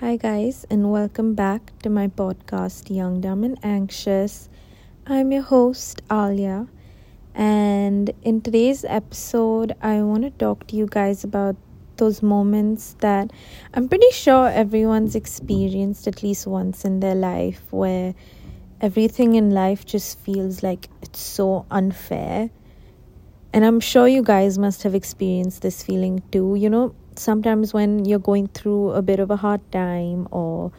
Hi guys, and welcome back to my podcast Young Dumb and Anxious. I'm your host Alia, and in today's episode I want to talk to you guys about those moments that I'm pretty sure everyone's experienced at least once in their life, where everything in life just feels like it's so unfair. And I'm sure you guys must have experienced this feeling too, you know. Sometimes when you're going through a bit of a hard time or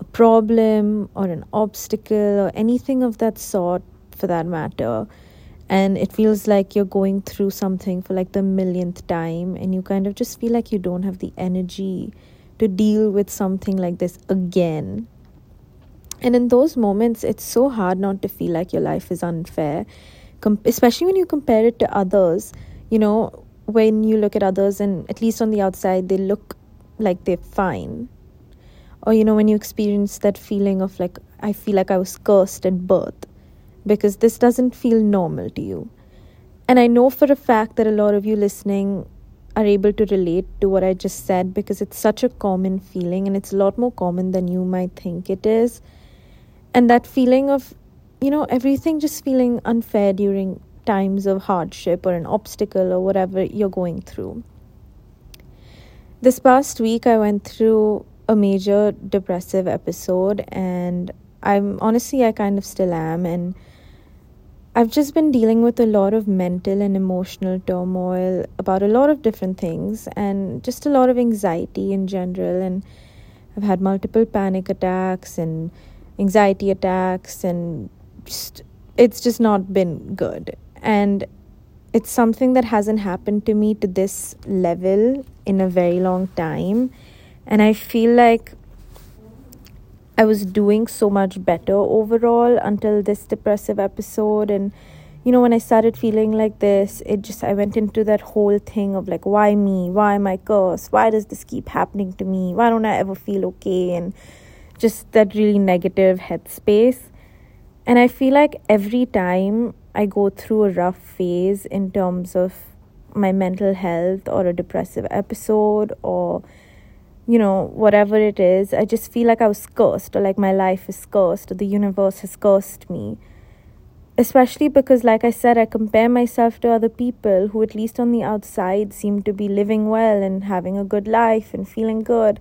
a problem or an obstacle or anything of that sort for that matter, and it feels like you're going through something for like the millionth time, and you kind of just feel like you don't have the energy to deal with something like this again. And in those moments, it's so hard not to feel like your life is unfair, especially when you compare it to others, you know. When you look at others, and at least on the outside they look like they're fine, or you know, when you experience that feeling of like, I feel like I was cursed at birth because this doesn't feel normal to you. And I know for a fact that a lot of you listening are able to relate to what I just said, because it's such a common feeling, and it's a lot more common than you might think it is. And that feeling of, you know, everything just feeling unfair during times of hardship or an obstacle or whatever you're going through. This past week I went through a major depressive episode, and I kind of still am, and I've just been dealing with a lot of mental and emotional turmoil about a lot of different things, and just a lot of anxiety in general. And I've had multiple panic attacks and anxiety attacks, and it's just not been good. And it's something that hasn't happened to me to this level in a very long time. And I feel like I was doing so much better overall until this depressive episode. And, you know, when I started feeling like this, I went into that whole thing of like, why me? Why am I cursed? Why does this keep happening to me? Why don't I ever feel okay? And just that really negative headspace. And I feel like every time I go through a rough phase in terms of my mental health or a depressive episode or, you know, whatever it is, I just feel like I was cursed, or like my life is cursed, or the universe has cursed me. Especially because, like I said, I compare myself to other people who, at least on the outside, seem to be living well and having a good life and feeling good.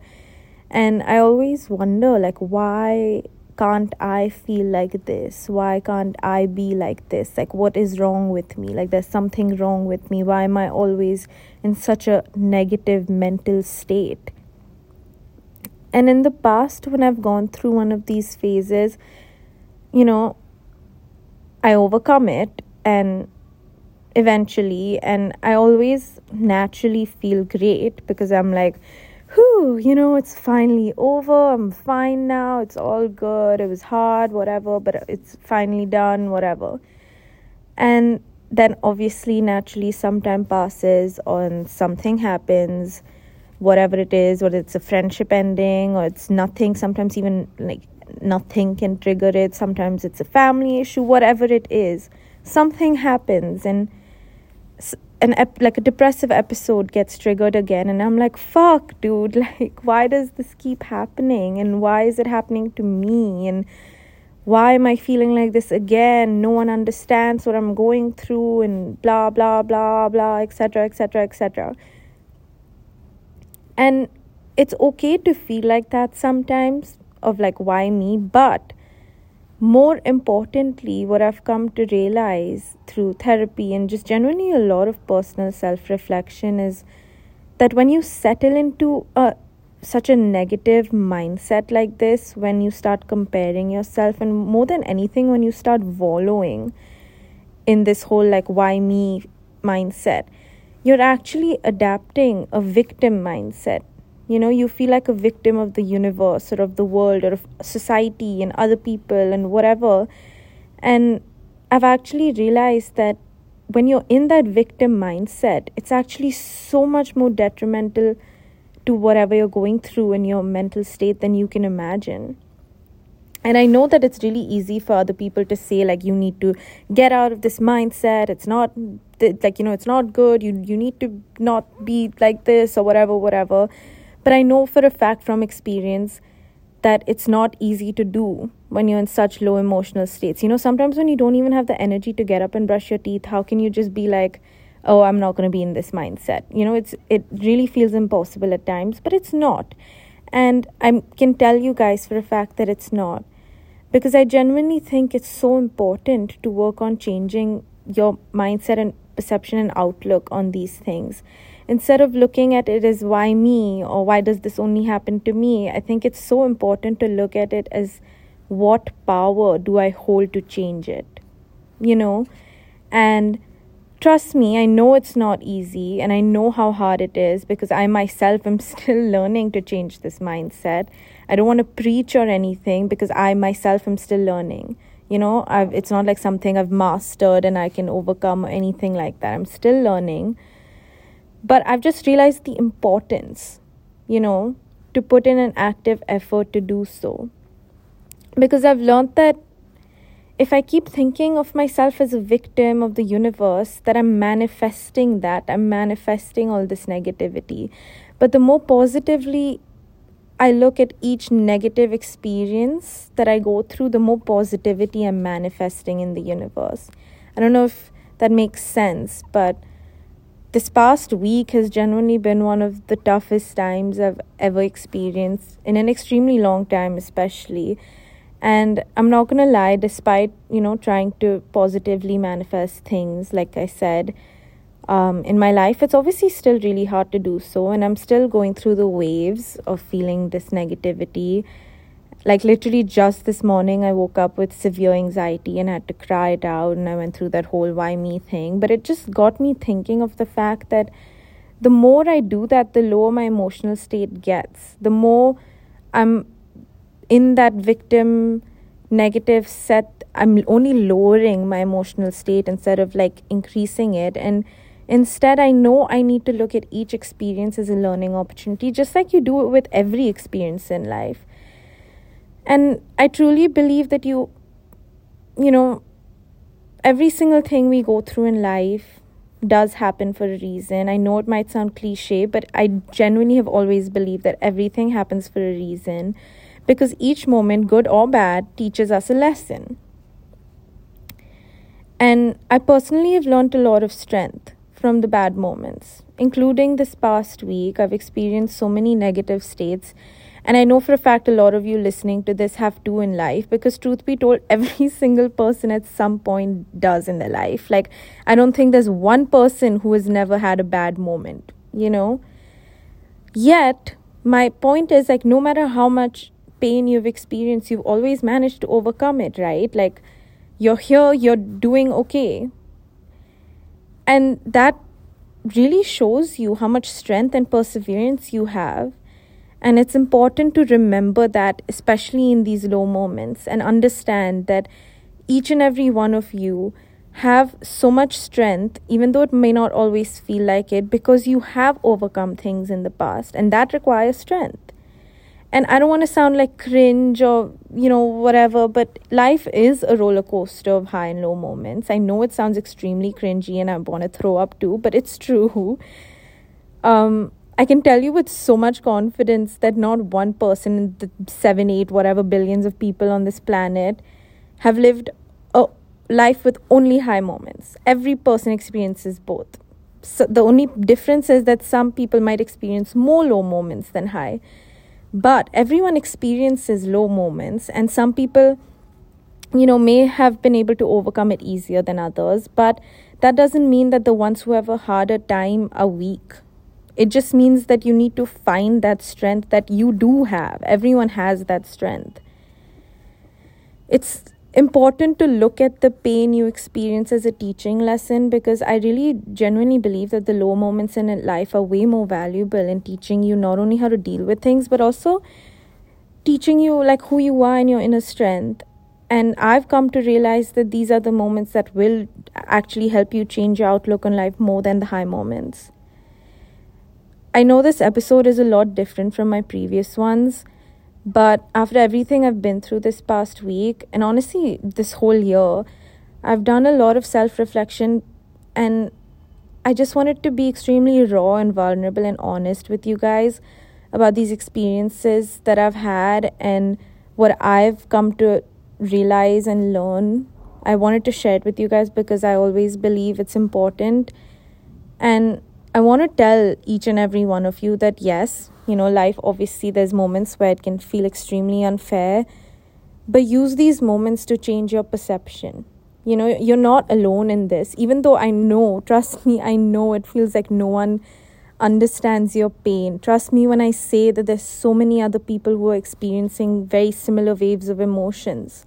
And I always wonder, like, why can't I feel like this? Why can't I be like this? Like, what is wrong with me? Like, there's something wrong with me. Why am I always in such a negative mental state? And in the past, when I've gone through one of these phases, you know, I overcome it and eventually, and I always naturally feel great, because I'm like, whew, you know, it's finally over, I'm fine now, it's all good, it was hard, whatever, but it's finally done, whatever. And then obviously, naturally, some time passes or something happens, whatever it is, whether it's a friendship ending or it's nothing. Sometimes even like nothing can trigger it, sometimes it's a family issue, whatever it is, something happens, and a depressive episode gets triggered again. And I'm like, fuck dude, like, why does this keep happening? And why is it happening to me? And why am I feeling like this again? No one understands what I'm going through, and blah blah blah blah, etc etc etc. And it's okay to feel like that sometimes, of like, why me? But more importantly, what I've come to realize through therapy and just genuinely a lot of personal self-reflection is that when you settle into such a negative mindset like this, when you start comparing yourself, and more than anything, when you start wallowing in this whole like, why me mindset, you're actually adapting a victim mindset. You know, you feel like a victim of the universe or of the world or of society and other people and whatever. And I've actually realized that when you're in that victim mindset, it's actually so much more detrimental to whatever you're going through in your mental state than you can imagine. And I know that it's really easy for other people to say, like, you need to get out of this mindset. It's not like, you know, it's not good. You need to not be like this or whatever, whatever. But I know for a fact from experience that it's not easy to do when you're in such low emotional states. You know, sometimes when you don't even have the energy to get up and brush your teeth, how can you just be like, oh, I'm not going to be in this mindset? You know, it really feels impossible at times, but it's not. And I can tell you guys for a fact that it's not, because I genuinely think it's so important to work on changing your mindset and perception and outlook on these things. Instead of looking at it as why me, or why does this only happen to me, I think it's so important to look at it as what power do I hold to change it, you know? And trust me, I know it's not easy, and I know how hard it is, because I myself am still learning to change this mindset. I don't want to preach or anything, because I myself am still learning. You know, it's not like something I've mastered and I can overcome or anything like that. I'm still learning. But I've just realized the importance, you know, to put in an active effort to do so. Because I've learned that if I keep thinking of myself as a victim of the universe, that I'm manifesting all this negativity. But the more positively I look at each negative experience that I go through, the more positivity I'm manifesting in the universe. I don't know if that makes sense, but this past week has genuinely been one of the toughest times I've ever experienced, in an extremely long time especially. And I'm not going to lie, despite, you know, trying to positively manifest things, like I said, in my life, it's obviously still really hard to do so. And I'm still going through the waves of feeling this negativity. Like literally just this morning, I woke up with severe anxiety and had to cry it out. And I went through that whole why me thing. But it just got me thinking of the fact that the more I do that, the lower my emotional state gets. The more I'm in that victim negative set, I'm only lowering my emotional state instead of like increasing it. And instead, I know I need to look at each experience as a learning opportunity, just like you do it with every experience in life. And I truly believe that you know, every single thing we go through in life does happen for a reason. I know it might sound cliche, but I genuinely have always believed that everything happens for a reason. Because each moment, good or bad, teaches us a lesson. And I personally have learned a lot of strength from the bad moments, including this past week. I've experienced so many negative states. And I know for a fact a lot of you listening to this have too in life, because truth be told, every single person at some point does in their life. Like, I don't think there's one person who has never had a bad moment, you know. Yet, my point is, like, no matter how much pain you've experienced, you've always managed to overcome it, right? Like, you're here, you're doing okay. And that really shows you how much strength and perseverance you have. And it's important to remember that, especially in these low moments, and understand that each and every one of you have so much strength, even though it may not always feel like it, because you have overcome things in the past, and that requires strength. And I don't want to sound like cringe or, you know, whatever, but life is a roller coaster of high and low moments. I know it sounds extremely cringy and I want to throw up too, but it's true. I can tell you with so much confidence that not one person in the 7, 8, whatever billions of people on this planet have lived a life with only high moments. Every person experiences both. So the only difference is that some people might experience more low moments than high. But everyone experiences low moments, and some people, you know, may have been able to overcome it easier than others. But that doesn't mean that the ones who have a harder time are weak. It just means that you need to find that strength that you do have. Everyone has that strength. It's important to look at the pain you experience as a teaching lesson, because I really genuinely believe that the low moments in life are way more valuable in teaching you not only how to deal with things, but also teaching you like who you are and your inner strength. And I've come to realize that these are the moments that will actually help you change your outlook on life more than the high moments. I know this episode is a lot different from my previous ones, but after everything I've been through this past week, and honestly this whole year, I've done a lot of self-reflection, and I just wanted to be extremely raw and vulnerable and honest with you guys about these experiences that I've had and what I've come to realize and learn. I wanted to share it with you guys because I always believe it's important. And I want to tell each and every one of you that yes, life, obviously there's moments where it can feel extremely unfair, but use these moments to change your perception. You're not alone in this. Even though I know, trust me, I know it feels like no one understands your pain. Trust me when I say that there's so many other people who are experiencing very similar waves of emotions.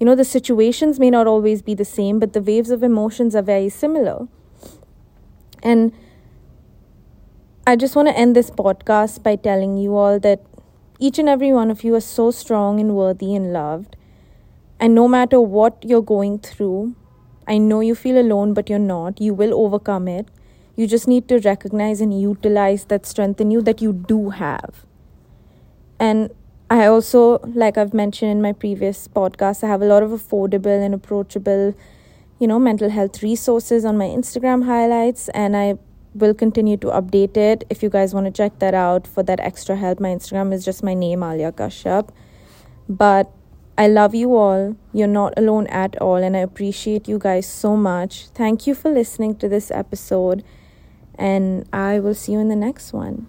The situations may not always be the same, but the waves of emotions are very similar. And I just want to end this podcast by telling you all that each and every one of you are so strong and worthy and loved. And no matter what you're going through, I know you feel alone, but you're not. You will overcome it. You just need to recognize and utilize that strength in you that you do have. And I also, like I've mentioned in my previous podcast, I have a lot of affordable and approachable, mental health resources on my Instagram highlights. And I will continue to update it. If you guys want to check that out for that extra help, my Instagram is just my name, Alia Kashyap. But I love you all. You're not alone at all. And I appreciate you guys so much. Thank you for listening to this episode. And I will see you in the next one.